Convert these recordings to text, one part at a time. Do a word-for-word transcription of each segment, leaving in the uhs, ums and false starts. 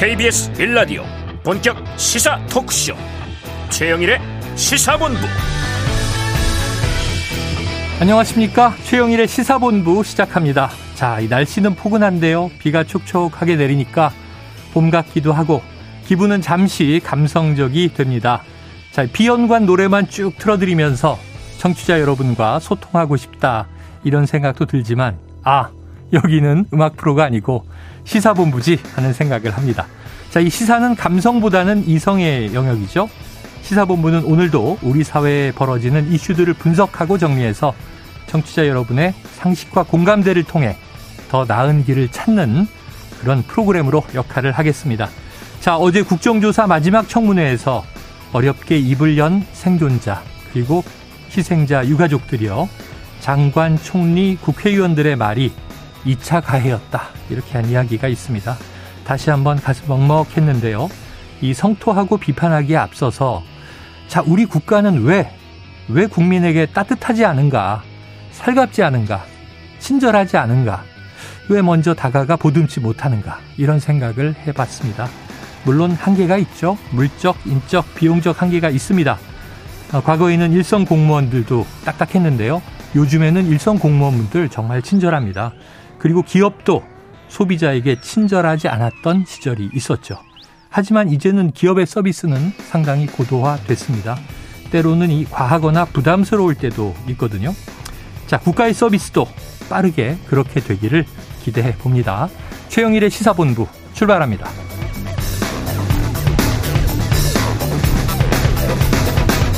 케이비에스 일 라디오 본격 시사 토크쇼 최영일의 시사본부. 안녕하십니까. 최영일의 시사본부 시작합니다. 자, 이 날씨는 포근한데요, 비가 촉촉하게 내리니까 봄 같기도 하고 기분은 잠시 감성적이 됩니다. 자, 비연관 노래만 쭉 틀어드리면서 청취자 여러분과 소통하고 싶다, 이런 생각도 들지만, 아, 여기는 음악 프로가 아니고 시사본부지 하는 생각을 합니다. 자, 이 시사는 감성보다는 이성의 영역이죠. 시사본부는 오늘도 우리 사회에 벌어지는 이슈들을 분석하고 정리해서 청취자 여러분의 상식과 공감대를 통해 더 나은 길을 찾는 그런 프로그램으로 역할을 하겠습니다. 자, 어제 국정조사 마지막 청문회에서 어렵게 입을 연 생존자, 그리고 희생자 유가족들이요, 장관, 총리, 국회의원들의 말이 이 차 가해였다, 이렇게 한 이야기가 있습니다. 다시 한번 가슴 먹먹했는데요. 이 성토하고 비판하기에 앞서서, 자, 우리 국가는 왜, 왜 국민에게 따뜻하지 않은가, 살갑지 않은가, 친절하지 않은가, 왜 먼저 다가가 보듬지 못하는가, 이런 생각을 해봤습니다. 물론 한계가 있죠. 물적, 인적, 비용적 한계가 있습니다. 과거에는 일선 공무원들도 딱딱했는데요, 요즘에는 일선 공무원분들 정말 친절합니다. 그리고 기업도 소비자에게 친절하지 않았던 시절이 있었죠. 하지만 이제는 기업의 서비스는 상당히 고도화됐습니다. 때로는 이 과하거나 부담스러울 때도 있거든요. 자, 국가의 서비스도 빠르게 그렇게 되기를 기대해 봅니다. 최영일의 시사본부 출발합니다.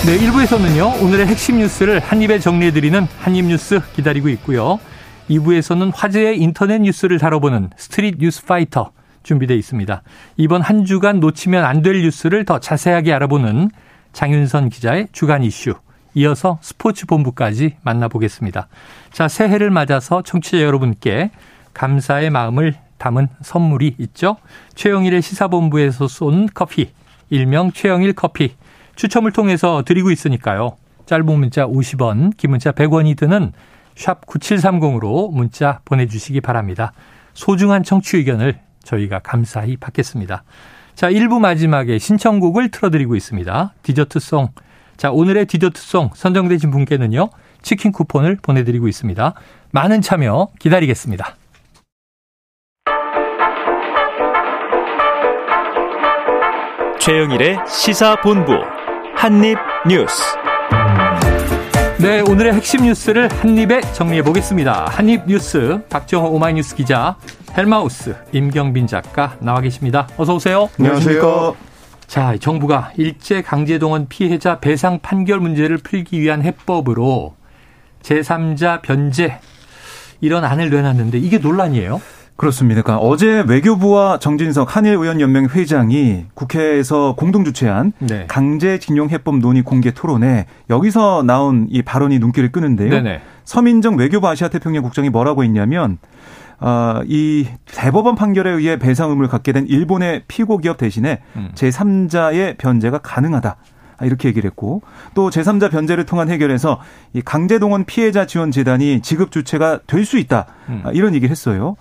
네, 일 부에서는요, 오늘의 핵심 뉴스를 한입에 정리해드리는 한입뉴스 기다리고 있고요. 이 부에서는 화제의 인터넷 뉴스를 다뤄보는 스트릿 뉴스 파이터 준비되어 있습니다. 이번 한 주간 놓치면 안 될 뉴스를 더 자세하게 알아보는 장윤선 기자의 주간 이슈, 이어서 스포츠 본부까지 만나보겠습니다. 자, 새해를 맞아서 청취자 여러분께 감사의 마음을 담은 선물이 있죠. 최영일의 시사본부에서 쏜 커피, 일명 최영일 커피, 추첨을 통해서 드리고 있으니까요. 짧은 문자 오십 원, 긴 문자 백 원이 드는 샵 구칠삼공으로 문자 보내주시기 바랍니다. 소중한 청취 의견을 저희가 감사히 받겠습니다. 자, 일 부 마지막에 신청곡을 틀어드리고 있습니다. 디저트송. 자, 오늘의 디저트송 선정되신 분께는요, 치킨 쿠폰을 보내드리고 있습니다. 많은 참여 기다리겠습니다. 최영일의 시사본부 한입뉴스. 네, 오늘의 핵심 뉴스를 한입에 정리해보겠습니다. 한입뉴스 박정호 오마이뉴스 기자, 헬마우스 임경빈 작가 나와 계십니다. 어서 오세요. 안녕하세요. 자, 정부가 일제강제동원 피해자 배상 판결 문제를 풀기 위한 해법으로 제삼자 변제, 이런 안을 내놨는데 이게 논란이에요? 그렇습니다. 그러니까 어제 외교부와 정진석 한일의원연맹 회장이 국회에서 공동 주최한, 네, 강제징용해법 논의 공개 토론에 여기서 나온 이 발언이 눈길을 끄는데요. 네네. 서민정 외교부 아시아태평양 국장이 뭐라고 했냐면, 어, 이 대법원 판결에 의해 배상 의무를 갖게 된 일본의 피고기업 대신에 음. 제삼자의 변제가 가능하다, 이렇게 얘기를 했고, 또 제삼자 변제를 통한 해결에서 이 강제동원 피해자 지원재단이 지급 주체가 될 수 있다, 음. 이런 얘기를 했어요.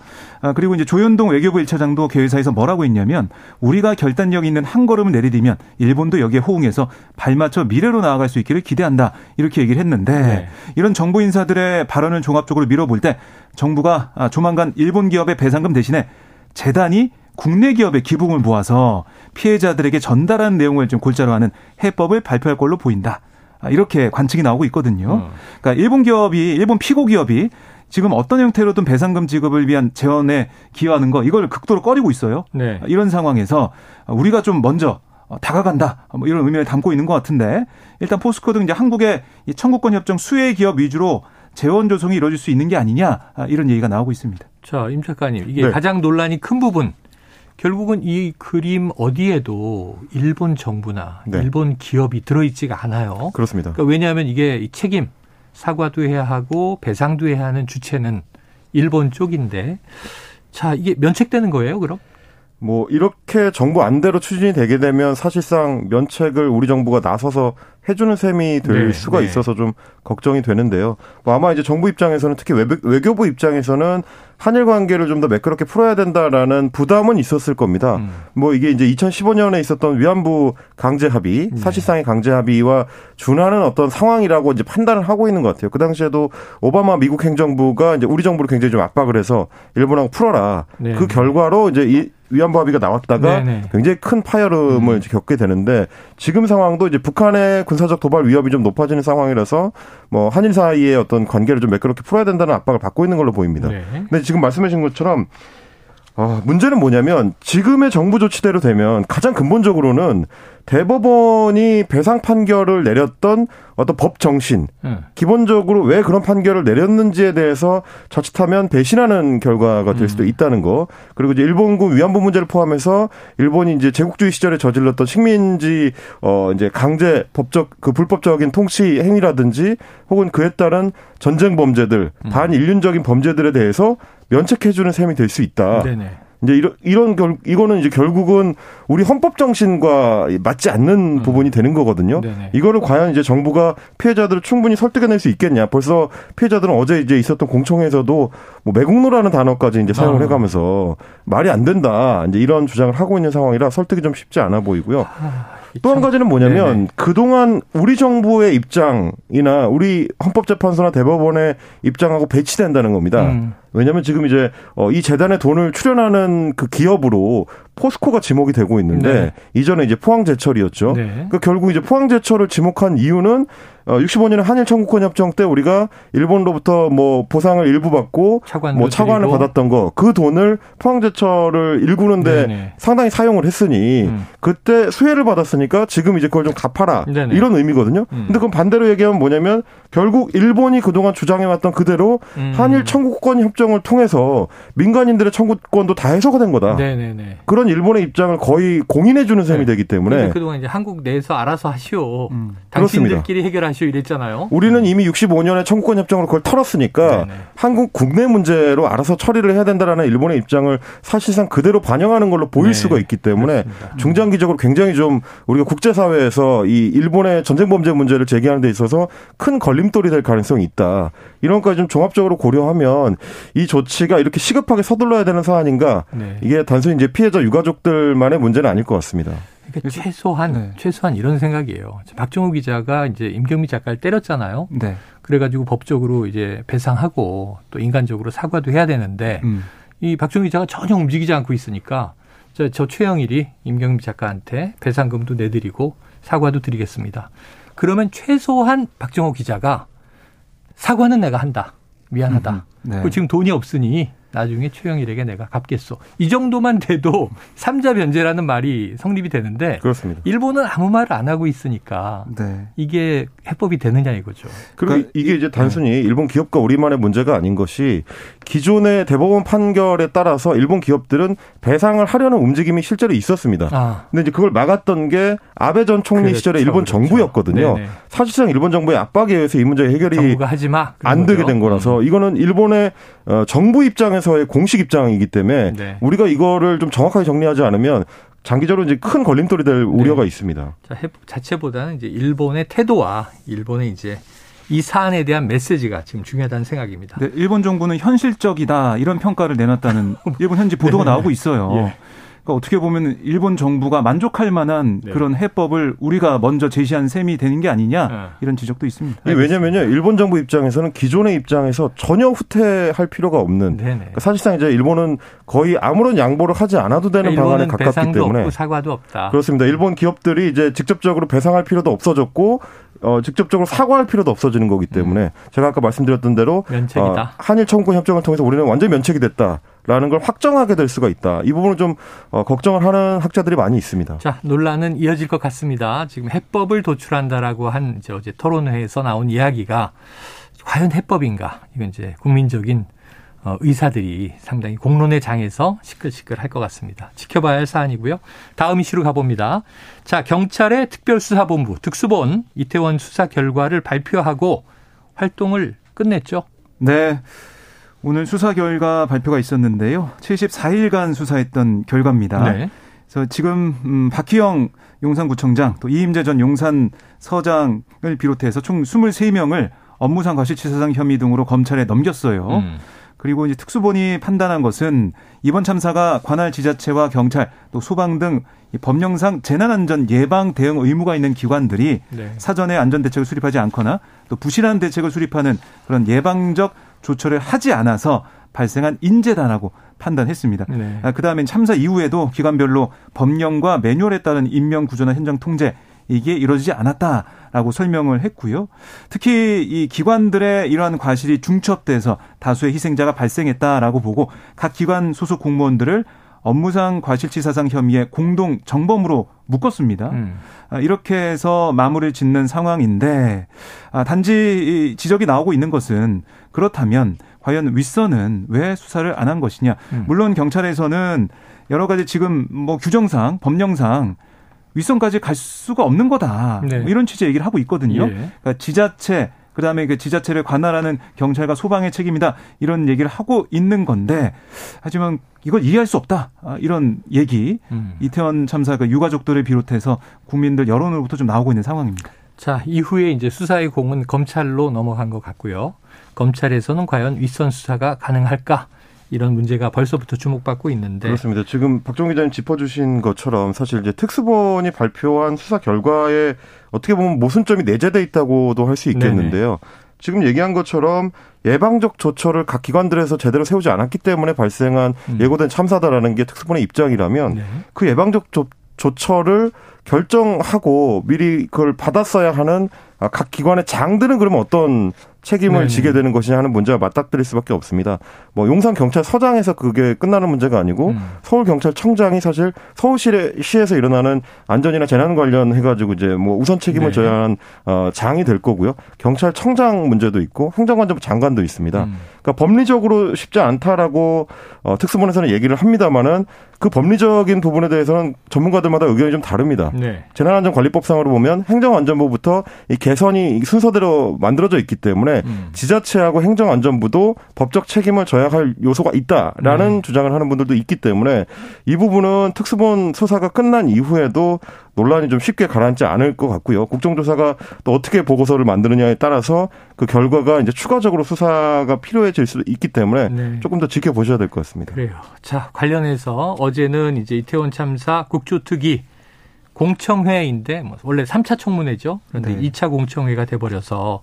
그리고 이제 조현동 외교부 일 차장도 개회사에서 뭐라고 했냐면, 우리가 결단력 있는 한 걸음을 내리디면 일본도 여기에 호응해서 발맞춰 미래로 나아갈 수 있기를 기대한다, 이렇게 얘기를 했는데, 네, 이런 정부 인사들의 발언을 종합적으로 미뤄볼 때 정부가 조만간 일본 기업의 배상금 대신에 재단이 국내 기업의 기부금을 모아서 피해자들에게 전달하는 내용을 좀 골자로 하는 해법을 발표할 걸로 보인다, 이렇게 관측이 나오고 있거든요. 그러니까 일본 기업이, 일본 피고 기업이 지금 어떤 형태로든 배상금 지급을 위한 재원에 기여하는 거, 이걸 극도로 꺼리고 있어요. 네. 이런 상황에서 우리가 좀 먼저 다가간다, 뭐 이런 의미를 담고 있는 것 같은데, 일단 포스코 등 이제 한국의 청구권 협정 수혜 기업 위주로 재원 조성이 이루어질 수 있는 게 아니냐, 이런 얘기가 나오고 있습니다. 자, 임 작가님, 이게, 네, 가장 논란이 큰 부분, 결국은 이 그림 어디에도 일본 정부나, 네, 일본 기업이 들어있지가 않아요. 그렇습니다. 그러니까 왜냐하면 이게 책임, 사과도 해야 하고 배상도 해야 하는 주체는 일본 쪽인데, 자, 이게 면책되는 거예요, 그럼? 뭐 이렇게 정부 안대로 추진이 되게 되면 사실상 면책을 우리 정부가 나서서 해주는 셈이 될 네, 수가 네. 있어서 좀 걱정이 되는데요. 뭐 아마 이제 정부 입장에서는 특히 외, 외교부 입장에서는 한일 관계를 좀 더 매끄럽게 풀어야 된다라는 부담은 있었을 겁니다. 음. 뭐 이게 이제 이천십오 년에 있었던 위안부 강제 합의, 네. 사실상의 강제 합의와 준하는 어떤 상황이라고 이제 판단을 하고 있는 것 같아요. 그 당시에도 오바마 미국 행정부가 이제 우리 정부를 굉장히 좀 압박을 해서 일본하고 풀어라. 네. 그 결과로 이제 이 위안부 합의가 나왔다가 네네. 굉장히 큰 파열음을 음. 이제 겪게 되는데 지금 상황도 이제 북한의 군사적 도발 위협이 좀 높아지는 상황이라서 뭐 한일 사이의 어떤 관계를 좀 매끄럽게 풀어야 된다는 압박을 받고 있는 걸로 보입니다. 네. 근데 지금 말씀하신 것처럼 아, 문제는 뭐냐면 지금의 정부 조치대로 되면 가장 근본적으로는 대법원이 배상 판결을 내렸던 어떤 법 정신, 음. 기본적으로 왜 그런 판결을 내렸는지에 대해서 자칫하면 배신하는 결과가 될 수도 있다는 거. 그리고 이제 일본군 위안부 문제를 포함해서 일본이 이제 제국주의 시절에 저질렀던 식민지 어 이제 강제 법적 그 불법적인 통치 행위라든지 혹은 그에 따른 전쟁 범죄들, 음. 반인륜적인 범죄들에 대해서 면책해 주는 셈이 될 수 있다. 네네. 이제 이런 이런 결 이거는 이제 결국은 우리 헌법 정신과 맞지 않는 음. 부분이 되는 거거든요. 네네. 이거를 과연 이제 정부가 피해자들을 충분히 설득해낼 수 있겠냐? 벌써 피해자들은 어제 이제 있었던 공청회에서도 뭐 매국노라는 단어까지 이제 사용을 어. 해가면서 말이 안 된다. 이제 이런 주장을 하고 있는 상황이라 설득이 좀 쉽지 않아 보이고요. 아. 또 한 가지는 뭐냐면 네네. 그동안 우리 정부의 입장이나 우리 헌법재판소나 대법원의 입장하고 배치된다는 겁니다. 음. 왜냐하면 지금 이제 이 재단에 돈을 출연하는 그 기업으로 포스코가 지목이 되고 있는데 네. 이전에 이제 포항제철이었죠. 네. 그러니까 결국 이제 포항제철을 지목한 이유는 육십오 년에 한일 청구권 협정 때 우리가 일본로부터 뭐 보상을 일부 받고 뭐 차관을 드리고. 받았던 거 그 돈을 포항제철을 일구는데 네네. 상당히 사용을 했으니 음. 그때 수혜를 받았으니까 지금 이제 그걸 좀 갚아라 네네. 이런 의미거든요. 음. 근데 그럼 반대로 얘기하면 뭐냐면 결국 일본이 그동안 주장해왔던 그대로 음. 한일 청구권 협정을 통해서 민간인들의 청구권도 다 해소가 된 거다. 네네네. 그런 일본의 입장을 거의 공인해주는 셈이 네. 되기 때문에 그동안 이제 한국 내에서 알아서 하시오. 음. 당신들끼리 그렇습니다. 해결하. 이랬잖아요. 우리는 이미 육십오 년에 청구권 협정으로 그걸 털었으니까 네네. 한국 국내 문제로 알아서 처리를 해야 된다라는 일본의 입장을 사실상 그대로 반영하는 걸로 보일 네. 수가 있기 때문에 그렇습니다. 중장기적으로 굉장히 좀 우리가 국제사회에서 이 일본의 전쟁 범죄 문제를 제기하는 데 있어서 큰 걸림돌이 될 가능성이 있다. 이런 것까지 좀 종합적으로 고려하면 이 조치가 이렇게 시급하게 서둘러야 되는 사안인가 네. 이게 단순히 이제 피해자 유가족들만의 문제는 아닐 것 같습니다. 그러니까 최소한, 네. 최소한 이런 생각이에요. 박정호 기자가 이제 임경빈 작가를 때렸잖아요. 네. 그래가지고 법적으로 이제 배상하고 또 인간적으로 사과도 해야 되는데, 음. 이 박정호 기자가 전혀 움직이지 않고 있으니까, 저, 저 최영일이 임경빈 작가한테 배상금도 내드리고 사과도 드리겠습니다. 그러면 최소한 박정호 기자가 사과는 내가 한다. 미안하다. 음. 네. 그리고 지금 돈이 없으니, 나중에 최영일에게 내가 갚겠소. 이 정도만 돼도 삼자 변제라는 말이 성립이 되는데 그렇습니다. 일본은 아무 말을 안 하고 있으니까 네. 이게 해법이 되느냐 이거죠. 그리고 그러니까 이게 이제 단순히 네. 일본 기업과 우리만의 문제가 아닌 것이 기존의 대법원 판결에 따라서 일본 기업들은 배상을 하려는 움직임이 실제로 있었습니다. 아. 근데 이제 그걸 막았던 게 아베 전 총리 그렇죠. 시절의 일본 그렇죠. 정부였거든요. 네네. 사실상 일본 정부의 압박에 의해서 이 문제가 해결이 정부가 하지 마. 안 되게 거죠. 된 거라서 음. 이거는 일본의 정부 입장에서 서의 공식 입장이기 때문에 네. 우리가 이거를 좀 정확하게 정리하지 않으면 장기적으로 이제 큰 걸림돌이 될 네. 우려가 있습니다. 자, 해법 자체보다는 이제 일본의 태도와 일본의 이제 이 사안에 대한 메시지가 지금 중요하다는 생각입니다. 네, 일본 정부는 현실적이다 이런 평가를 내놨다는 일본 현지 보도가 네. 나오고 있어요. 예. 그러니까 어떻게 보면 일본 정부가 만족할 만한 네. 그런 해법을 우리가 먼저 제시한 셈이 되는 게 아니냐 네. 이런 지적도 있습니다. 네, 왜냐면요. 일본 정부 입장에서는 기존의 입장에서 전혀 후퇴할 필요가 없는. 그러니까 사실상 이제 일본은 거의 아무런 양보를 하지 않아도 되는 방안에 가깝기 배상도 때문에. 없고 사과도 없다. 그렇습니다. 일본 기업들이 이제 직접적으로 배상할 필요도 없어졌고 어, 직접적으로 사과할 필요도 없어지는 거기 때문에 음. 제가 아까 말씀드렸던 대로 면책이다. 어, 한일 청구권 협정을 통해서 우리는 완전 면책이 됐다. 라는 걸 확정하게 될 수가 있다. 이 부분은 좀 어, 걱정을 하는 학자들이 많이 있습니다. 자, 논란은 이어질 것 같습니다. 지금 해법을 도출한다라고 한 이제 어제 토론회에서 나온 이야기가 과연 해법인가? 이건 이제 국민적인 어, 의사들이 상당히 공론의 장에서 시끌시끌할 것 같습니다. 지켜봐야 할 사안이고요. 다음 이슈로 가봅니다. 자, 경찰의 특별수사본부 특수본 이태원 수사 결과를 발표하고 활동을 끝냈죠. 네. 오늘 수사 결과 발표가 있었는데요. 칠십사 일간 수사했던 결과입니다. 네. 그래서 지금 박희영 용산구청장 또 이임재 전 용산서장을 비롯해서 총 이십삼 명을 업무상 과실치사상 혐의 등으로 검찰에 넘겼어요. 음. 그리고 이제 특수본이 판단한 것은 이번 참사가 관할 지자체와 경찰 또 소방 등 법령상 재난안전 예방 대응 의무가 있는 기관들이 네. 사전에 안전대책을 수립하지 않거나 또 부실한 대책을 수립하는 그런 예방적 조처를 하지 않아서 발생한 인재다라고 판단했습니다. 네. 그다음에 참사 이후에도 기관별로 법령과 매뉴얼에 따른 인명구조나 현장 통제 이게 이루어지지 않았다라고 설명을 했고요. 특히 이 기관들의 이러한 과실이 중첩돼서 다수의 희생자가 발생했다라고 보고 각 기관 소속 공무원들을 업무상 과실치사상 혐의에 공동 정범으로 묶었습니다. 음. 이렇게 해서 마무리를 짓는 상황인데 단지 지적이 나오고 있는 것은 그렇다면 과연 윗선은 왜 수사를 안 한 것이냐. 음. 물론 경찰에서는 여러 가지 지금 뭐 규정상, 법령상 윗선까지 갈 수가 없는 거다. 네. 뭐 이런 취지의 얘기를 하고 있거든요. 예. 그러니까 지자체, 그다음에 그 지자체를 관할하는 경찰과 소방의 책임이다. 이런 얘기를 하고 있는 건데 하지만 이걸 이해할 수 없다. 이런 얘기. 음. 이태원 참사 그 유가족들을 비롯해서 국민들 여론으로부터 좀 나오고 있는 상황입니다. 자, 이후에 이제 수사의 공은 검찰로 넘어간 것 같고요. 검찰에서는 과연 윗선 수사가 가능할까? 이런 문제가 벌써부터 주목받고 있는데. 그렇습니다. 지금 박종 기자님 짚어주신 것처럼 사실 이제 특수본이 발표한 수사 결과에 어떻게 보면 모순점이 내재돼 있다고도 할 수 있겠는데요. 네네. 지금 얘기한 것처럼 예방적 조처를 각 기관들에서 제대로 세우지 않았기 때문에 발생한 음. 예고된 참사다라는 게 특수본의 입장이라면 네. 그 예방적 조, 조처를 결정하고 미리 그걸 받았어야 하는 각 기관의 장들은 그러면 어떤 책임을 네네. 지게 되는 것이냐 하는 문제와 맞닥뜨릴 수밖에 없습니다. 뭐 용산경찰서장에서 그게 끝나는 문제가 아니고 음. 서울경찰청장이 사실 서울시에서 일어나는 안전이나 재난 관련해가지고 이제 뭐 우선 책임을 네. 져야 하는 어, 장이 될 거고요. 경찰청장 문제도 있고 행정관정부 장관도 있습니다. 음. 그러니까 법리적으로 쉽지 않다라고 어, 특수본에서는 얘기를 합니다만은 그 법리적인 부분에 대해서는 전문가들마다 의견이 좀 다릅니다. 네. 재난안전관리법상으로 보면 행정안전부부터 이 개선이 순서대로 만들어져 있기 때문에 음. 지자체하고 행정안전부도 법적 책임을 져야 할 요소가 있다라는 네. 주장을 하는 분들도 있기 때문에 이 부분은 특수본 수사가 끝난 이후에도 논란이 좀 쉽게 가라앉지 않을 것 같고요. 국정조사가 또 어떻게 보고서를 만드느냐에 따라서 그 결과가 이제 추가적으로 수사가 필요해질 수도 있기 때문에 네. 조금 더 지켜보셔야 될 것 같습니다. 그래요. 자, 관련해서 어제는 이제 이태원 참사 국조특위 공청회인데 뭐 원래 삼 차 청문회죠. 그런데 네. 이 차 공청회가 돼버려서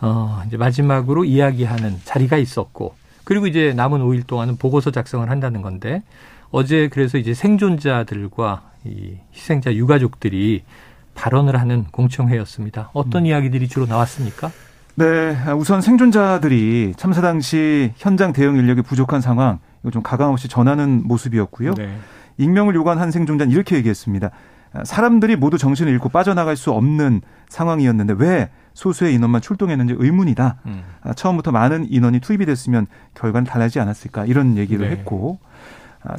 어, 이제 마지막으로 이야기하는 자리가 있었고, 그리고 이제 남은 오 일 동안은 보고서 작성을 한다는 건데, 어제 그래서 이제 생존자들과 이 희생자 유가족들이 발언을 하는 공청회였습니다. 어떤 음. 이야기들이 주로 나왔습니까? 네, 우선 생존자들이 참사 당시 현장 대응 인력이 부족한 상황, 이거 좀 가감 없이 전하는 모습이었고요. 네. 익명을 요구한 한 생존자는 이렇게 얘기했습니다. 사람들이 모두 정신을 잃고 빠져나갈 수 없는 상황이었는데 왜 소수의 인원만 출동했는지 의문이다. 음. 처음부터 많은 인원이 투입이 됐으면 결과는 달라지지 않았을까 이런 얘기를 네. 했고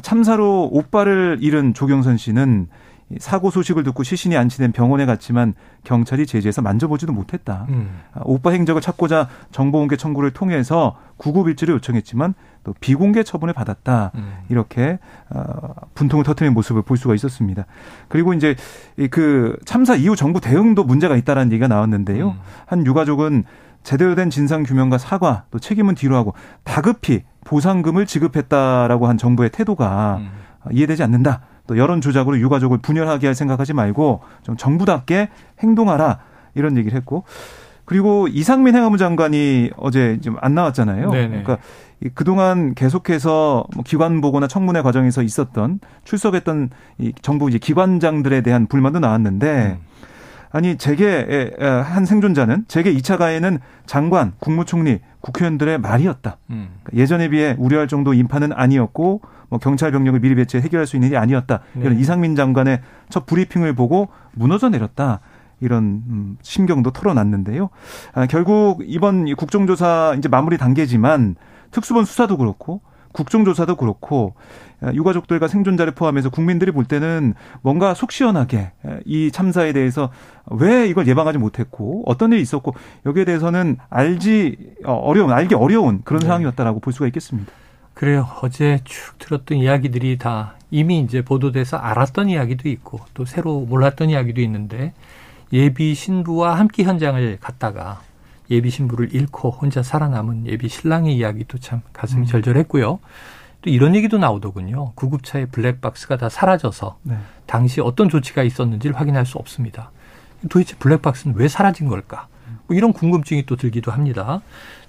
참사로 오빠를 잃은 조경선 씨는 사고 소식을 듣고 시신이 안치된 병원에 갔지만 경찰이 제지해서 만져보지도 못했다. 음. 오빠 행적을 찾고자 정보공개 청구를 통해서 구급일지를 요청했지만 또 비공개 처분을 받았다. 음. 이렇게 분통을 터뜨린 모습을 볼 수가 있었습니다. 그리고 이제 그 참사 이후 정부 대응도 문제가 있다라는 얘기가 나왔는데요. 음. 한 유가족은 제대로 된 진상 규명과 사과 또 책임은 뒤로 하고 다급히 보상금을 지급했다라고 한 정부의 태도가 음. 이해되지 않는다. 또 여론 조작으로 유가족을 분열하게 할 생각하지 말고 좀 정부답게 행동하라 이런 얘기를 했고 그리고 이상민 행안부 장관이 어제 좀 안 나왔잖아요. 네네. 그러니까 그동안 계속해서 기관 보고나 청문회 과정에서 있었던 출석했던 이 정부 이제 기관장들에 대한 불만도 나왔는데 음. 아니 제게 한 생존자는 제게 이 차 가해는 장관, 국무총리, 국회의원들의 말이었다. 음. 그러니까 예전에 비해 우려할 정도 인파는 아니었고. 뭐 경찰 병력을 미리 배치해 해결할 수 있는 일이 아니었다. 이런 네. 이상민 장관의 첫 브리핑을 보고 무너져 내렸다. 이런 음, 심경도 털어놨는데요. 아, 결국 이번 국정조사 이제 마무리 단계지만 특수본 수사도 그렇고 국정조사도 그렇고 유가족들과 생존자를 포함해서 국민들이 볼 때는 뭔가 속 시원하게 이 참사에 대해서 왜 이걸 예방하지 못했고 어떤 일이 있었고 여기에 대해서는 알지 어려운 알기 어려운 그런 네. 상황이었다라고 볼 수가 있겠습니다. 그래요. 어제 쭉 들었던 이야기들이 다 이미 이제 보도돼서 알았던 이야기도 있고 또 새로 몰랐던 이야기도 있는데, 예비 신부와 함께 현장을 갔다가 예비 신부를 잃고 혼자 살아남은 예비 신랑의 이야기도 참 가슴이 음. 절절했고요. 또 이런 얘기도 나오더군요. 구급차의 블랙박스가 다 사라져서 네. 당시 어떤 조치가 있었는지를 확인할 수 없습니다. 도대체 블랙박스는 왜 사라진 걸까? 뭐 이런 궁금증이 또 들기도 합니다.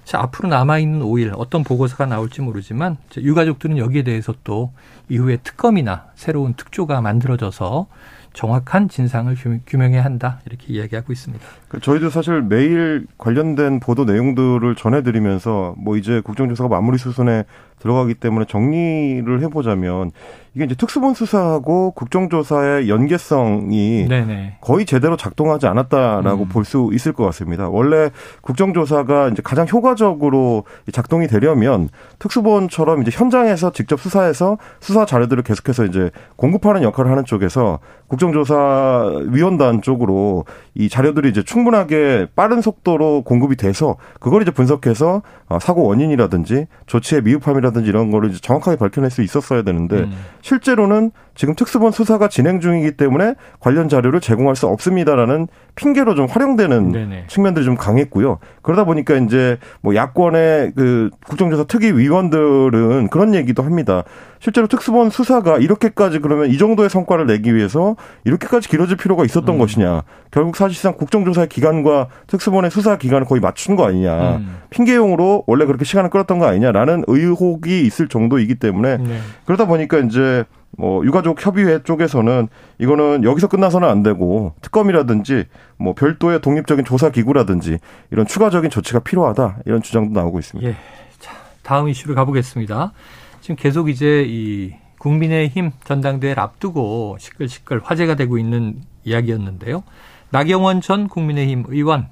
자, 앞으로 남아있는 오 일 어떤 보고서가 나올지 모르지만 자, 유가족들은 여기에 대해서 또 이후에 특검이나 새로운 특조가 만들어져서 정확한 진상을 규명해야 한다, 이렇게 이야기하고 있습니다. 저희도 사실 매일 관련된 보도 내용들을 전해드리면서 뭐 이제 국정조사가 마무리 수순에 들어가기 때문에 정리를 해보자면, 이게 이제 특수본 수사하고 국정조사의 연계성이 네네. 거의 제대로 작동하지 않았다라고 음. 볼 수 있을 것 같습니다. 원래 국정조사가 이제 가장 효과적으로 작동이 되려면 특수본처럼 이제 현장에서 직접 수사해서 수사 자료들을 계속해서 이제 공급하는 역할을 하는 쪽에서 국정조사위원단 쪽으로 이 자료들이 이제 충분하게 빠른 속도로 공급이 돼서 그걸 이제 분석해서 사고 원인이라든지 조치의 미흡함이라든지 이런 거를 이제 정확하게 밝혀낼 수 있었어야 되는데 음. 실제로는 지금 특수본 수사가 진행 중이기 때문에 관련 자료를 제공할 수 없습니다라는 핑계로 좀 활용되는 네네. 측면들이 좀 강했고요. 그러다 보니까 이제 뭐 야권의 그 국정조사 특위위원들은 그런 얘기도 합니다. 실제로 특수본 수사가 이렇게까지, 그러면 이 정도의 성과를 내기 위해서 이렇게까지 길어질 필요가 있었던 음. 것이냐. 결국 사실상 국정조사의 기간과 특수본의 수사 기간을 거의 맞춘 거 아니냐. 음. 핑계용으로 원래 그렇게 시간을 끌었던 거 아니냐라는 의혹이 있을 정도이기 때문에 네. 그러다 보니까 이제 뭐 유가족 협의회 쪽에서는 이거는 여기서 끝나서는 안 되고 특검이라든지 뭐 별도의 독립적인 조사 기구라든지 이런 추가적인 조치가 필요하다, 이런 주장도 나오고 있습니다. 예. 자, 다음 이슈로 가보겠습니다. 지금 계속 이제 이 국민의힘 전당대회를 앞두고 시끌시끌 화제가 되고 있는 이야기였는데요. 나경원 전 국민의힘 의원,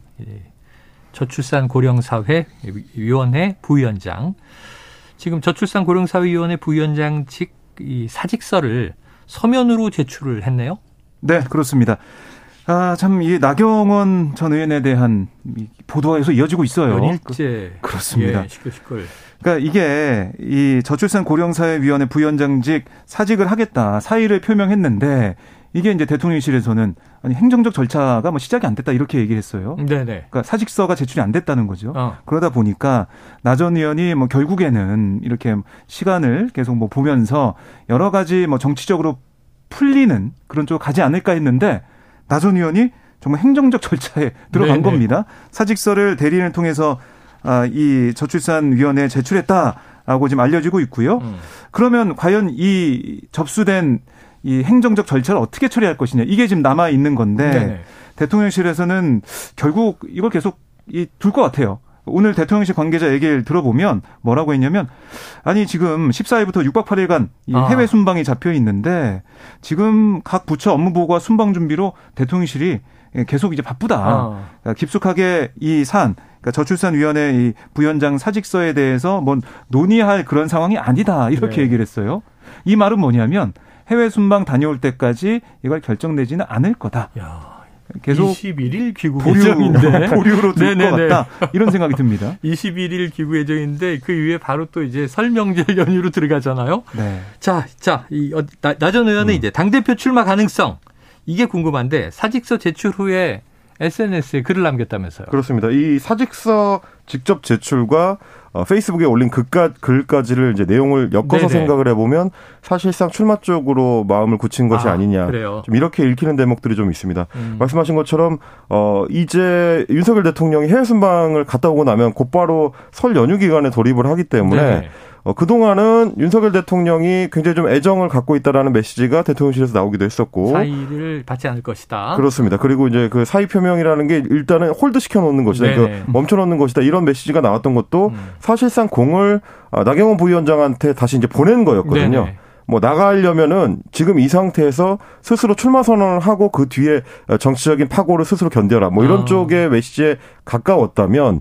저출산 고령사회 위원회 부위원장, 지금 저출산 고령사회 위원회 부위원장직 이 사직서를 서면으로 제출을 했네요. 네, 그렇습니다. 아, 참, 이 나경원 전 의원에 대한 보도가 계속 이어지고 있어요. 연일제. 그, 그렇습니다. 예, 시끌시끌. 그러니까 이게 이 저출산 고령사회위원회 부위원장직 사직을 하겠다, 사의를 표명했는데, 이게 이제 대통령실에서는 아니, 행정적 절차가 뭐 시작이 안 됐다, 이렇게 얘기를 했어요. 네네. 그러니까 사직서가 제출이 안 됐다는 거죠. 어. 그러다 보니까 나 전 의원이 뭐 결국에는 이렇게 시간을 계속 뭐 보면서 여러 가지 뭐 정치적으로 풀리는 그런 쪽으로 가지 않을까 했는데, 나 전 의원이 정말 행정적 절차에 들어간 네네. 겁니다. 사직서를 대리인을 통해서 아, 이 저출산위원회에 제출했다라고 지금 알려지고 있고요. 음. 그러면 과연 이 접수된 이 행정적 절차를 어떻게 처리할 것이냐, 이게 지금 남아 있는 건데 네네. 대통령실에서는 결국 이걸 계속 이 둘 것 같아요. 오늘 대통령실 관계자 얘기를 들어보면 뭐라고 했냐면, 아니 지금 십사 일부터 육박 팔일간 이 해외 순방이 잡혀 있는데 지금 각 부처 업무 보고와 순방 준비로 대통령실이 계속 이제 바쁘다. 아. 그러니까 깊숙하게 이 사안, 그러니까 저출산위원회 이 부위원장 사직서에 대해서 뭔 논의할 그런 상황이 아니다, 이렇게 네. 얘기를 했어요. 이 말은 뭐냐면 해외 순방 다녀올 때까지 이걸 결정되지는 않을 거다. 야. 계속 이십일 일 귀국 보류, 예정인데 보류로 될 것 같다, 이런 생각이 듭니다. 이십일 일 귀국 예정인데 그 이후에 바로 또 이제 설명절 연휴로 들어가잖아요. 네. 자, 자, 이 나 전 의원의 음. 이제 당대표 출마 가능성, 이게 궁금한데 사직서 제출 후에 에스엔에스에 글을 남겼다면서요. 그렇습니다. 이 사직서 직접 제출과 페이스북에 올린 글까, 글까지를 이제 내용을 엮어서 네네. 생각을 해보면 사실상 출마 쪽으로 마음을 굳힌 것이 아, 아니냐. 그래요. 좀 이렇게 읽히는 대목들이 좀 있습니다. 음. 말씀하신 것처럼 어, 이제 윤석열 대통령이 해외 순방을 갔다 오고 나면 곧바로 설 연휴 기간에 돌입을 하기 때문에 네네. 어, 그동안은 윤석열 대통령이 굉장히 좀 애정을 갖고 있다라는 메시지가 대통령실에서 나오기도 했었고. 사의를 받지 않을 것이다. 그렇습니다. 그리고 이제 그 사의 표명이라는 게 일단은 홀드 시켜놓는 것이다. 그러니까 멈춰놓는 것이다. 이런 메시지가 나왔던 것도 음. 사실상 공을 나경원 부위원장한테 다시 이제 보낸 거였거든요. 네네. 뭐 나가려면은 지금 이 상태에서 스스로 출마 선언을 하고 그 뒤에 정치적인 파고를 스스로 견뎌라, 뭐 이런 아. 쪽의 메시지에 가까웠다면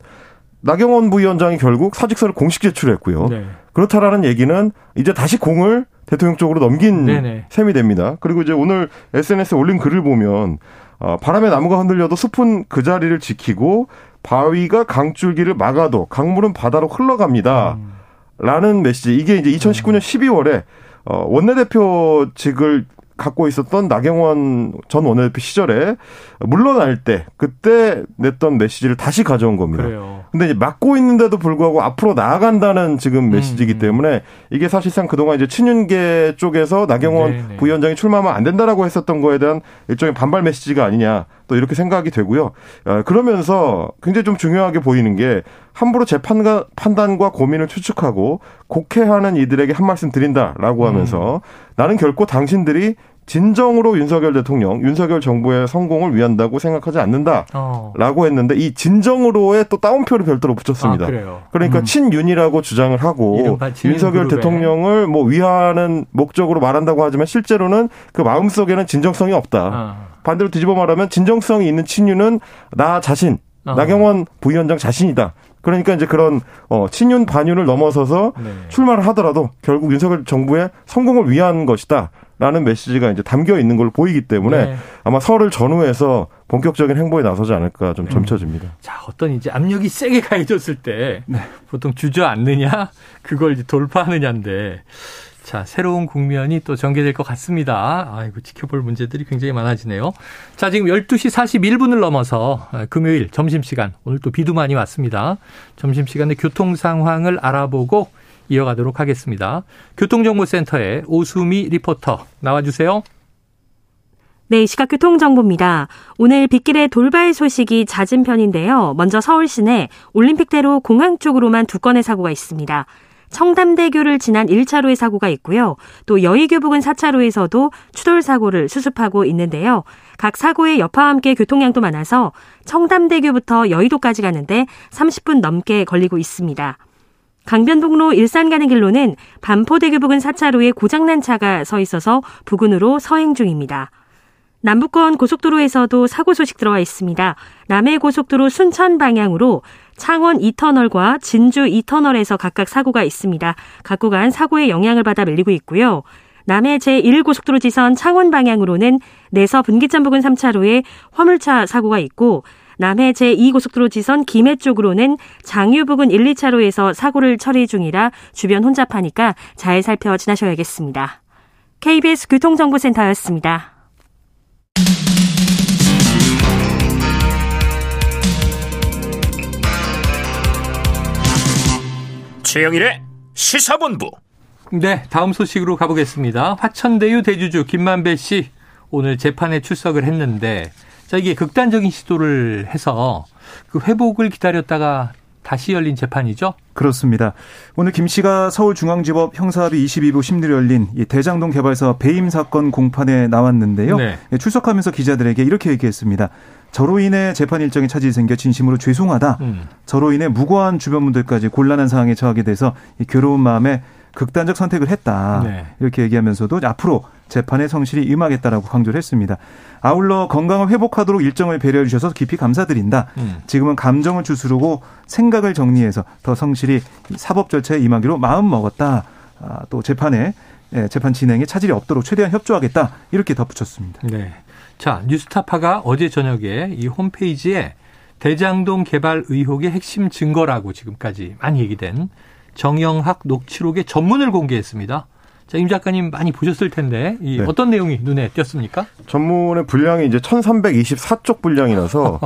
나경원 부위원장이 결국 사직서를 공식 제출했고요. 네. 그렇다라는 얘기는 이제 다시 공을 대통령 쪽으로 넘긴 네네. 셈이 됩니다. 그리고 이제 오늘 에스엔에스에 올린 글을 보면 어, 바람에 나무가 흔들려도 숲은 그 자리를 지키고 바위가 강줄기를 막아도 강물은 바다로 흘러갑니다. 음. 라는 메시지. 이게 이제 이천십구 년 십이월에 원내대표직을 갖고 있었던 나경원 전 원내대표 시절에 물러날 때 그때 냈던 메시지를 다시 가져온 겁니다. 그래요. 근데 이제 막고 있는데도 불구하고 앞으로 나아간다는 지금 메시지이기 음. 때문에 이게 사실상 그동안 이제 친윤계 쪽에서 나경원 네네. 부위원장이 출마하면 안 된다라고 했었던 거에 대한 일종의 반발 메시지가 아니냐 또 이렇게 생각이 되고요. 그러면서 굉장히 좀 중요하게 보이는 게 함부로 제 판단과 고민을 추측하고 곡해하는 이들에게 한 말씀 드린다라고 하면서 음. 나는 결코 당신들이 진정으로 윤석열 대통령, 윤석열 정부의 성공을 위한다고 생각하지 않는다라고 어. 했는데 이 진정으로에 또 따옴표를 별도로 붙였습니다. 아, 그러니까 음. 친윤이라고 주장을 하고 윤석열 그룹에. 대통령을 뭐 위하는 목적으로 말한다고 하지만 실제로는 그 마음속에는 진정성이 없다. 아. 반대로 뒤집어 말하면 진정성이 있는 친윤은 나 자신, 아. 나경원 부위원장 자신이다. 그러니까 이제 그런 어 친윤 반윤을 넘어서서 네. 출마를 하더라도 결국 윤석열 정부의 성공을 위한 것이다라는 메시지가 이제 담겨 있는 걸로 보이기 때문에 네. 아마 설을 전후해서 본격적인 행보에 나서지 않을까 좀 점쳐집니다. 음. 자, 어떤 이제 압력이 세게 가해졌을 때 네. 보통 주저앉느냐 그걸 이제 돌파하느냐인데 자, 새로운 국면이 또 전개될 것 같습니다. 아이고, 지켜볼 문제들이 굉장히 많아지네요. 자, 지금 열두 시 사십일 분을 넘어서 금요일 점심시간, 오늘 또 비도 많이 왔습니다. 점심시간에 교통 상황을 알아보고 이어가도록 하겠습니다. 교통정보센터의 오수미 리포터 나와주세요. 네, 시각교통정보입니다. 오늘 빗길에 돌발 소식이 잦은 편인데요. 먼저 서울 시내 올림픽대로 공항 쪽으로만 두 건의 사고가 있습니다. 청담대교를 지난 일 차로의 사고가 있고요. 또 여의교 부근 사 차로에서도 추돌 사고를 수습하고 있는데요. 각 사고의 여파와 함께 교통량도 많아서 청담대교부터 여의도까지 가는데 삼십 분 넘게 걸리고 있습니다. 강변북로 일산 가는 길로는 반포대교 부근 사 차로에 고장난 차가 서 있어서 부근으로 서행 중입니다. 남부권 고속도로에서도 사고 소식 들어와 있습니다. 남해고속도로 순천 방향으로 창원 이 터널과 진주 이 터널에서 각각 사고가 있습니다. 각 구간 사고의 영향을 받아 밀리고 있고요. 남해 제일 고속도로 지선 창원 방향으로는 내서 분기점 부근 삼 차로에 화물차 사고가 있고 남해 제이 고속도로 지선 김해 쪽으로는 장유 부근 일, 이 차로에서 사고를 처리 중이라 주변 혼잡하니까 잘 살펴 지나셔야겠습니다. 케이비에스 교통정보센터였습니다. 최영일의 시사본부. 네, 다음 소식으로 가보겠습니다. 화천대유 대주주 김만배 씨 오늘 재판에 출석을 했는데 자, 이게 극단적인 시도를 해서 그 회복을 기다렸다가 다시 열린 재판이죠? 그렇습니다. 오늘 김 씨가 서울중앙지법 형사합의 이십이 부 심리로 열린 이 대장동 개발사 배임 사건 공판에 나왔는데요. 네. 출석하면서 기자들에게 이렇게 얘기했습니다. 저로 인해 재판 일정에 차질이 생겨 진심으로 죄송하다. 음. 저로 인해 무고한 주변분들까지 곤란한 상황에 처하게 돼서 이 괴로운 마음에 극단적 선택을 했다. 네. 이렇게 얘기하면서도 앞으로 재판에 성실히 임하겠다라고 강조를 했습니다. 아울러 건강을 회복하도록 일정을 배려해 주셔서 깊이 감사드린다. 음. 지금은 감정을 추스르고 생각을 정리해서 더 성실히 사법 절차에 임하기로 마음먹었다. 아, 또 재판에 재판 진행에 차질이 없도록 최대한 협조하겠다. 이렇게 덧붙였습니다. 네. 자, 뉴스타파가 어제 저녁에 이 홈페이지에 대장동 개발 의혹의 핵심 증거라고 지금까지 많이 얘기된 정영학 녹취록의 전문을 공개했습니다. 자, 임 작가님 많이 보셨을 텐데 이 네. 어떤 내용이 눈에 띄었습니까? 전문의 분량이 이제 천삼백이십사 쪽 분량이라서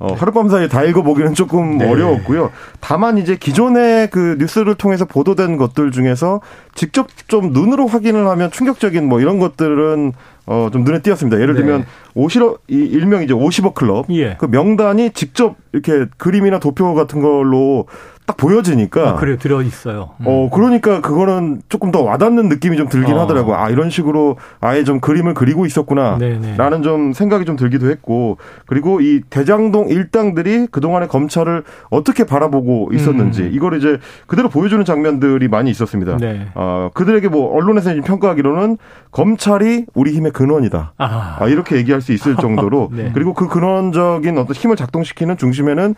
어, 하룻밤 사이에 다 읽어보기는 조금 네. 어려웠고요. 다만 이제 기존의 그 뉴스를 통해서 보도된 것들 중에서 직접 좀 눈으로 확인을 하면 충격적인 뭐 이런 것들은 어, 좀 눈에 띄었습니다. 예를 들면, 네. 오십억, 일명 이제 오십억 클럽. 예. 그 명단이 직접 이렇게 그림이나 도표 같은 걸로 딱 보여지니까. 아, 그래, 들어있어요. 음. 어, 그러니까 그거는 조금 더 와닿는 느낌이 좀 들긴 어. 하더라고요. 아, 이런 식으로 아예 좀 그림을 그리고 있었구나. 네네. 라는 좀 생각이 좀 들기도 했고. 그리고 이 대장동 일당들이 그동안의 검찰을 어떻게 바라보고 있었는지. 음. 이걸 이제 그대로 보여주는 장면들이 많이 있었습니다. 네. 어, 그들에게 뭐, 언론에서 평가하기로는 검찰이 우리 힘의 근원이다. 아. 아, 이렇게 얘기할 수 있을 정도로 네. 그리고 그 근원적인 어떤 힘을 작동시키는 중심에는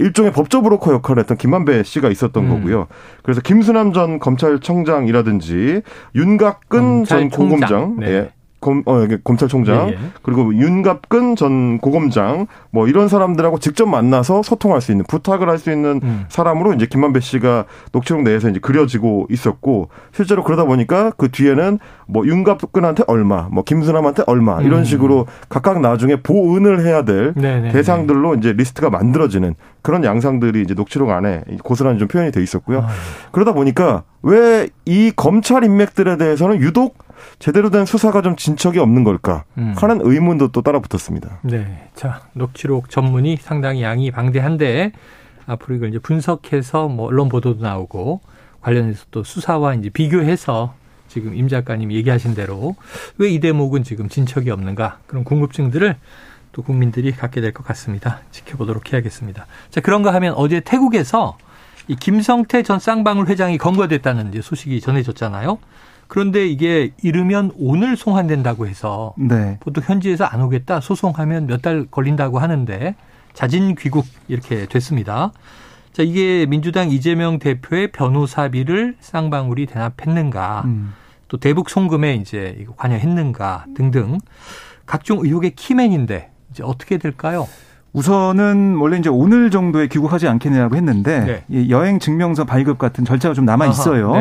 일종의 법조 브로커 역할을 했던 김만배 씨가 있었던 음. 거고요. 그래서 김수남 전 검찰청장이라든지 윤갑근 전 공검장, 네. 예, 검, 어, 검찰총장 예, 예. 그리고 윤갑근 전 고검장 뭐 이런 사람들하고 직접 만나서 소통할 수 있는 부탁을 할 수 있는 음. 사람으로 이제 김만배 씨가 녹취록 내에서 이제 그려지고 있었고 실제로 그러다 보니까 그 뒤에는 뭐 윤갑근한테 얼마, 뭐 김수남한테 얼마 이런 식으로 음. 각각 나중에 보은을 해야 될 네네. 대상들로 이제 리스트가 만들어지는 그런 양상들이 이제 녹취록 안에 고스란히 좀 표현이 돼 있었고요. 아. 그러다 보니까 왜 이 검찰 인맥들에 대해서는 유독 제대로 된 수사가 좀 진척이 없는 걸까 하는 음. 의문도 또 따라붙었습니다. 네, 자 녹취록 전문이 상당히 양이 방대한데 앞으로 이걸 이제 분석해서 뭐 언론 보도도 나오고 관련해서 또 수사와 이제 비교해서 지금 임 작가님 얘기하신 대로 왜 이 대목은 지금 진척이 없는가 그런 궁금증들을 또 국민들이 갖게 될 것 같습니다. 지켜보도록 해야겠습니다. 자 그런가 하면 어제 태국에서 이 김성태 전 쌍방울 회장이 검거됐다는 이제 소식이 전해졌잖아요. 그런데 이게 이르면 오늘 송환된다고 해서 네. 보통 현지에서 안 오겠다 소송하면 몇 달 걸린다고 하는데 자진 귀국 이렇게 됐습니다. 자 이게 민주당 이재명 대표의 변호사비를 쌍방울이 대납했는가 음. 또 대북 송금에 이제 관여했는가 등등 각종 의혹의 키맨인데 이제 어떻게 될까요? 우선은 원래 이제 오늘 정도에 귀국하지 않겠느냐고 했는데 네. 여행 증명서 발급 같은 절차가 좀 남아 있어요.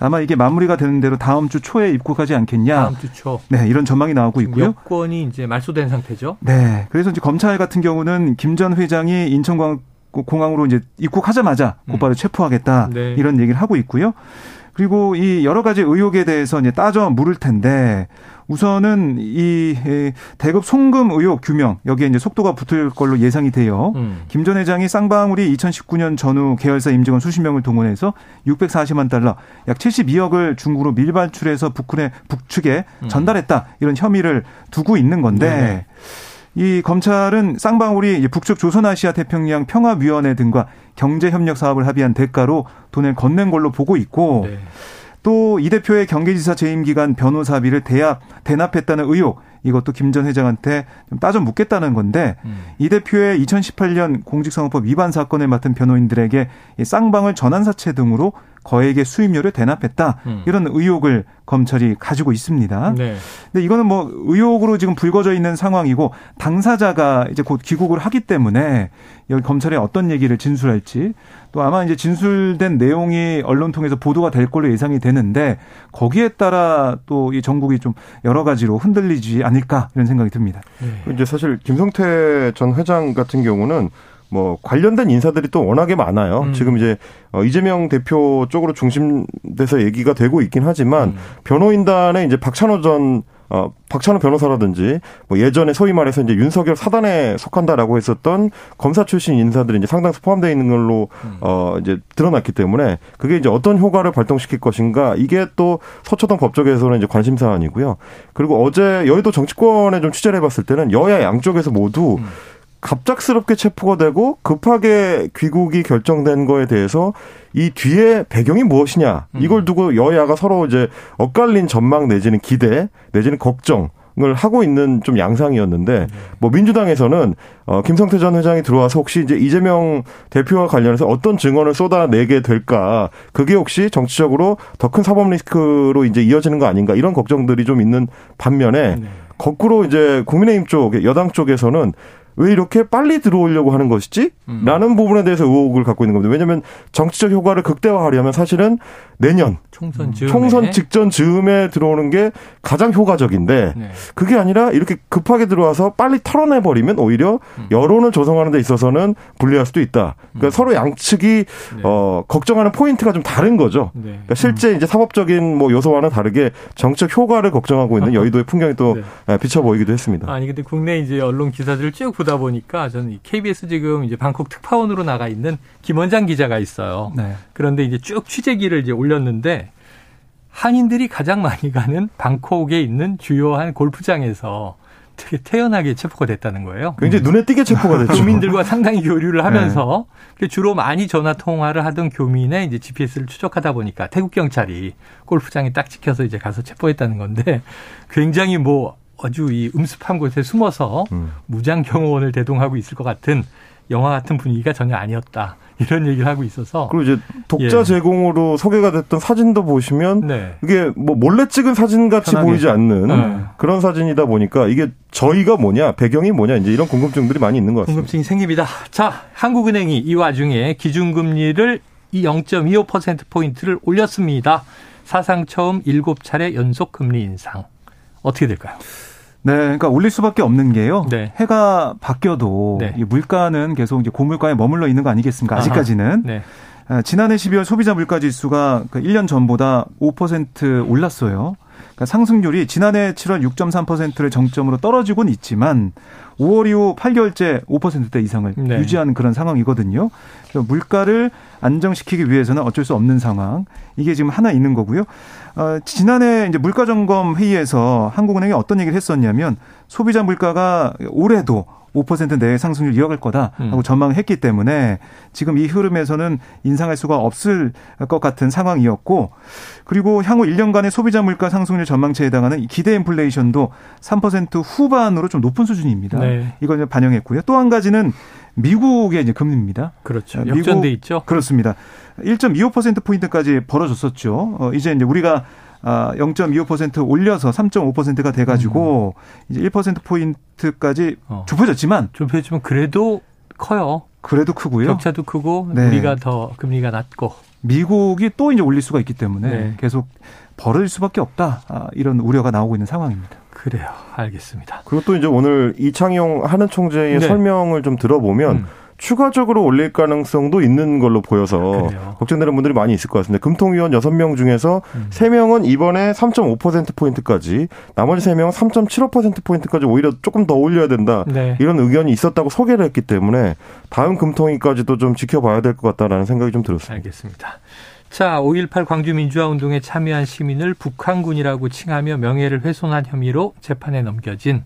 아마 이게 마무리가 되는 대로 다음 주 초에 입국하지 않겠냐. 다음 주 초. 네, 이런 전망이 나오고 있고요. 여권이 이제 말소된 상태죠. 네, 그래서 이제 검찰 같은 경우는 김 전 회장이 인천공항으로 이제 입국하자마자 곧바로 음. 체포하겠다 네. 이런 얘기를 하고 있고요. 그리고 이 여러 가지 의혹에 대해서 이제 따져 물을 텐데. 우선은 이 대급 송금 의혹 규명 여기에 이제 속도가 붙을 걸로 예상이 돼요. 음. 김 전 회장이 쌍방울이 이천십구 년 전후 계열사 임직원 수십 명을 동원해서 육백사십만 달러 약 칠십이억을 중국으로 밀반출해서 북한의 북측에 음. 전달했다 이런 혐의를 두고 있는 건데. 네네. 이 검찰은 쌍방울이 북측 조선아시아 태평양 평화위원회 등과 경제협력 사업을 합의한 대가로 돈을 건넨 걸로 보고 있고. 네. 또 이 대표의 경기지사 재임 기간 변호사비를 대납, 대납했다는 의혹 이것도 김 전 회장한테 좀 따져 묻겠다는 건데 음. 이 대표의 이천십팔 년 공직선거법 위반 사건을 맡은 변호인들에게 쌍방울 전환사채 등으로 거액의 수임료를 대납했다 음. 이런 의혹을 검찰이 가지고 있습니다. 네. 근데 이거는 뭐 의혹으로 지금 불거져 있는 상황이고 당사자가 이제 곧 귀국을 하기 때문에 여기 검찰에 어떤 얘기를 진술할지 또 아마 이제 진술된 내용이 언론 통해서 보도가 될 걸로 예상이 되는데 거기에 따라 또 이 전국이 좀 여러 가지로 흔들리지 않을까 이런 생각이 듭니다. 네. 이제 사실 김성태 전 회장 같은 경우는 뭐 관련된 인사들이 또 워낙에 많아요. 음. 지금 이제 이재명 대표 쪽으로 중심돼서 얘기가 되고 있긴 하지만 음. 변호인단에 이제 박찬호 전 어, 박찬호 변호사라든지 뭐 예전에 소위 말해서 이제 윤석열 사단에 속한다라고 했었던 검사 출신 인사들이 이제 상당수 포함되어 있는 걸로 음. 어, 이제 드러났기 때문에 그게 이제 어떤 효과를 발동시킬 것인가 이게 또 서초동 법조계에서는 이제 관심 사안이고요. 그리고 어제 여의도 정치권에 좀 취재를 해봤을 때는 여야 양쪽에서 모두 음. 갑작스럽게 체포가 되고 급하게 귀국이 결정된 거에 대해서 이 뒤에 배경이 무엇이냐 이걸 두고 여야가 서로 이제 엇갈린 전망 내지는 기대 내지는 걱정 을 하고 있는 좀 양상이었는데 뭐 민주당에서는 어 김성태 전 회장이 들어와서 혹시 이제 이재명 대표와 관련해서 어떤 증언을 쏟아내게 될까 그게 혹시 정치적으로 더 큰 사법 리스크로 이제 이어지는 거 아닌가 이런 걱정들이 좀 있는 반면에 네. 거꾸로 이제 국민의힘 쪽 여당 쪽에서는 왜 이렇게 빨리 들어오려고 하는 것이지? 라는 부분에 대해서 의혹을 갖고 있는 겁니다. 왜냐하면 정치적 효과를 극대화하려면 사실은 내년 총선, 즈음에. 총선 직전 즈음에 들어오는 게 가장 효과적인데 네. 그게 아니라 이렇게 급하게 들어와서 빨리 털어내버리면 오히려 음. 여론을 조성하는 데 있어서는 불리할 수도 있다. 그러니까 음. 서로 양측이 네. 어, 걱정하는 포인트가 좀 다른 거죠. 네. 그러니까 실제 음. 이제 사법적인 뭐 요소와는 다르게 정치적 효과를 걱정하고 있는 여의도의 풍경이 또 네. 비쳐 보이기도 했습니다. 아니 근데 국내 이제 언론 기사들을 쭉 보다 보니까 저는 케이비에스 지금 이제 방콕 특파원으로 나가 있는 김원장 기자가 있어요. 네. 그런데 이제 쭉 취재기를 이제 올렸는데 한인들이 가장 많이 가는 방콕에 있는 주요한 골프장에서 되게 태연하게 체포가 됐다는 거예요. 굉장히 눈에 띄게 체포가 됐죠. 교민들과 상당히 교류를 하면서 네. 주로 많이 전화 통화를 하던 교민의 이제 지피에스를 추적하다 보니까 태국 경찰이 골프장에 딱 찍혀서 이제 가서 체포했다는 건데 굉장히 뭐. 아주 이 음습한 곳에 숨어서 음. 무장 경호원을 대동하고 있을 것 같은 영화 같은 분위기가 전혀 아니었다. 이런 얘기를 하고 있어서. 그리고 이제 독자 예. 제공으로 소개가 됐던 사진도 보시면 네. 이게 뭐 몰래 찍은 사진같이 편하게. 보이지 않는 네. 그런 사진이다 보니까 이게 저희가 뭐냐 배경이 뭐냐 이제 이런 궁금증들이 많이 있는 것 같습니다. 궁금증이 생깁니다. 자, 한국은행이 이 와중에 기준금리를 이 영 점 이오 퍼센트포인트를 올렸습니다. 사상 처음 일곱 차례 연속 금리 인상. 어떻게 될까요? 네, 그러니까 올릴 수밖에 없는 게요. 네. 해가 바뀌어도 네. 이 물가는 계속 이제 고물가에 머물러 있는 거 아니겠습니까? 아직까지는. 네. 지난해 십이월 소비자 물가 지수가 일 년 전보다 오 퍼센트 올랐어요. 그러니까 상승률이 지난해 칠월 육 점 삼 퍼센트를 정점으로 떨어지고는 있지만 오월 이후 팔 개월째 오 퍼센트대 이상을 네. 유지하는 그런 상황이거든요. 그래서 물가를 안정시키기 위해서는 어쩔 수 없는 상황. 이게 지금 하나 있는 거고요. 어, 지난해 이제 물가점검 회의에서 한국은행이 어떤 얘기를 했었냐면 소비자 물가가 올해도 오 퍼센트 내의 상승률 이어갈 거다 하고 음. 전망을 했기 때문에 지금 이 흐름에서는 인상할 수가 없을 것 같은 상황이었고 그리고 향후 일 년간의 소비자 물가 상승률 전망치에 해당하는 기대 인플레이션도 삼 퍼센트 후반으로 좀 높은 수준입니다. 네. 이걸 이제 반영했고요. 또 한 가지는 미국의 이제 금리입니다. 그렇죠. 역전돼 미국, 있죠. 그렇습니다. 일 점 이오 퍼센트포인트까지 벌어졌었죠. 어, 이제 이제 우리가 아, 영 점 이오 퍼센트 올려서 삼 점 오 퍼센트가 돼가지고, 음. 이제 일 퍼센트포인트까지 어. 좁혀졌지만. 좁혀졌지만 그래도 커요. 그래도 크고요. 격차도 크고, 네. 우리가 더 금리가 낮고. 미국이 또 이제 올릴 수가 있기 때문에 네. 계속 벌어질 수밖에 없다. 아, 이런 우려가 나오고 있는 상황입니다. 그래요. 알겠습니다. 그리고 또 이제 오늘 이창용 한은 총재의 네. 설명을 좀 들어보면, 음. 추가적으로 올릴 가능성도 있는 걸로 보여서 그래요. 걱정되는 분들이 많이 있을 것 같습니다. 금통위원 여섯 명 중에서 음. 세 명은 이번에 삼 점 오 퍼센트포인트까지 나머지 세 명은 삼 점 칠오 퍼센트포인트까지 오히려 조금 더 올려야 된다. 네. 이런 의견이 있었다고 소개를 했기 때문에 다음 금통위까지도 좀 지켜봐야 될 것 같다라는 생각이 좀 들었습니다. 알겠습니다. 자, 오일팔 광주민주화운동에 참여한 시민을 북한군이라고 칭하며 명예를 훼손한 혐의로 재판에 넘겨진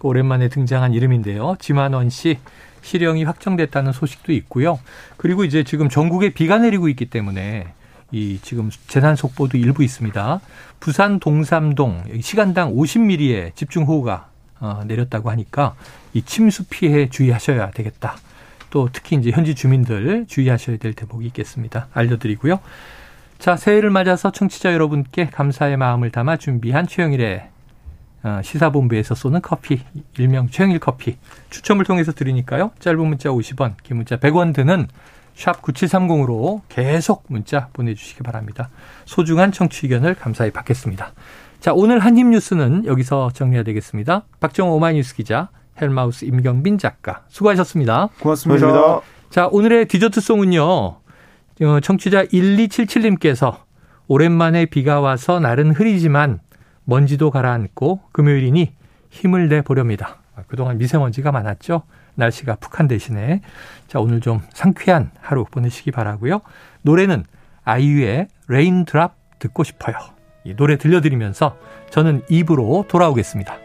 오랜만에 등장한 이름인데요. 지만원 씨. 실형이 확정됐다는 소식도 있고요. 그리고 이제 지금 전국에 비가 내리고 있기 때문에 이 지금 재산 속보도 일부 있습니다. 부산 동삼동 시간당 오십 밀리미터의 집중호우가 내렸다고 하니까 이 침수 피해 주의하셔야 되겠다. 또 특히 이제 현지 주민들 주의하셔야 될 대목이 있겠습니다. 알려드리고요. 자, 새해를 맞아서 청취자 여러분께 감사의 마음을 담아 준비한 최영일의 시사본부에서 쏘는 커피, 일명 최영일 커피 추첨을 통해서 드리니까요. 짧은 문자 오십 원, 긴 문자 백 원 드는 샵 구칠삼공으로 계속 문자 보내주시기 바랍니다. 소중한 청취 의견을 감사히 받겠습니다. 자, 오늘 한입뉴스는 여기서 정리해야 되겠습니다. 박정호 오마이뉴스 기자, 헬마우스 임경빈 작가 수고하셨습니다. 고맙습니다. 고맙습니다. 자, 오늘의 디저트송은요. 청취자 일이칠칠님께서 오랜만에 비가 와서 날은 흐리지만 먼지도 가라앉고 금요일이니 힘을 내보렵니다. 그동안 미세먼지가 많았죠. 날씨가 푹한 대신에 자, 오늘 좀 상쾌한 하루 보내시기 바라고요. 노래는 아이유의 레인드랍 듣고 싶어요. 이 노래 들려드리면서 저는 이 부로 돌아오겠습니다.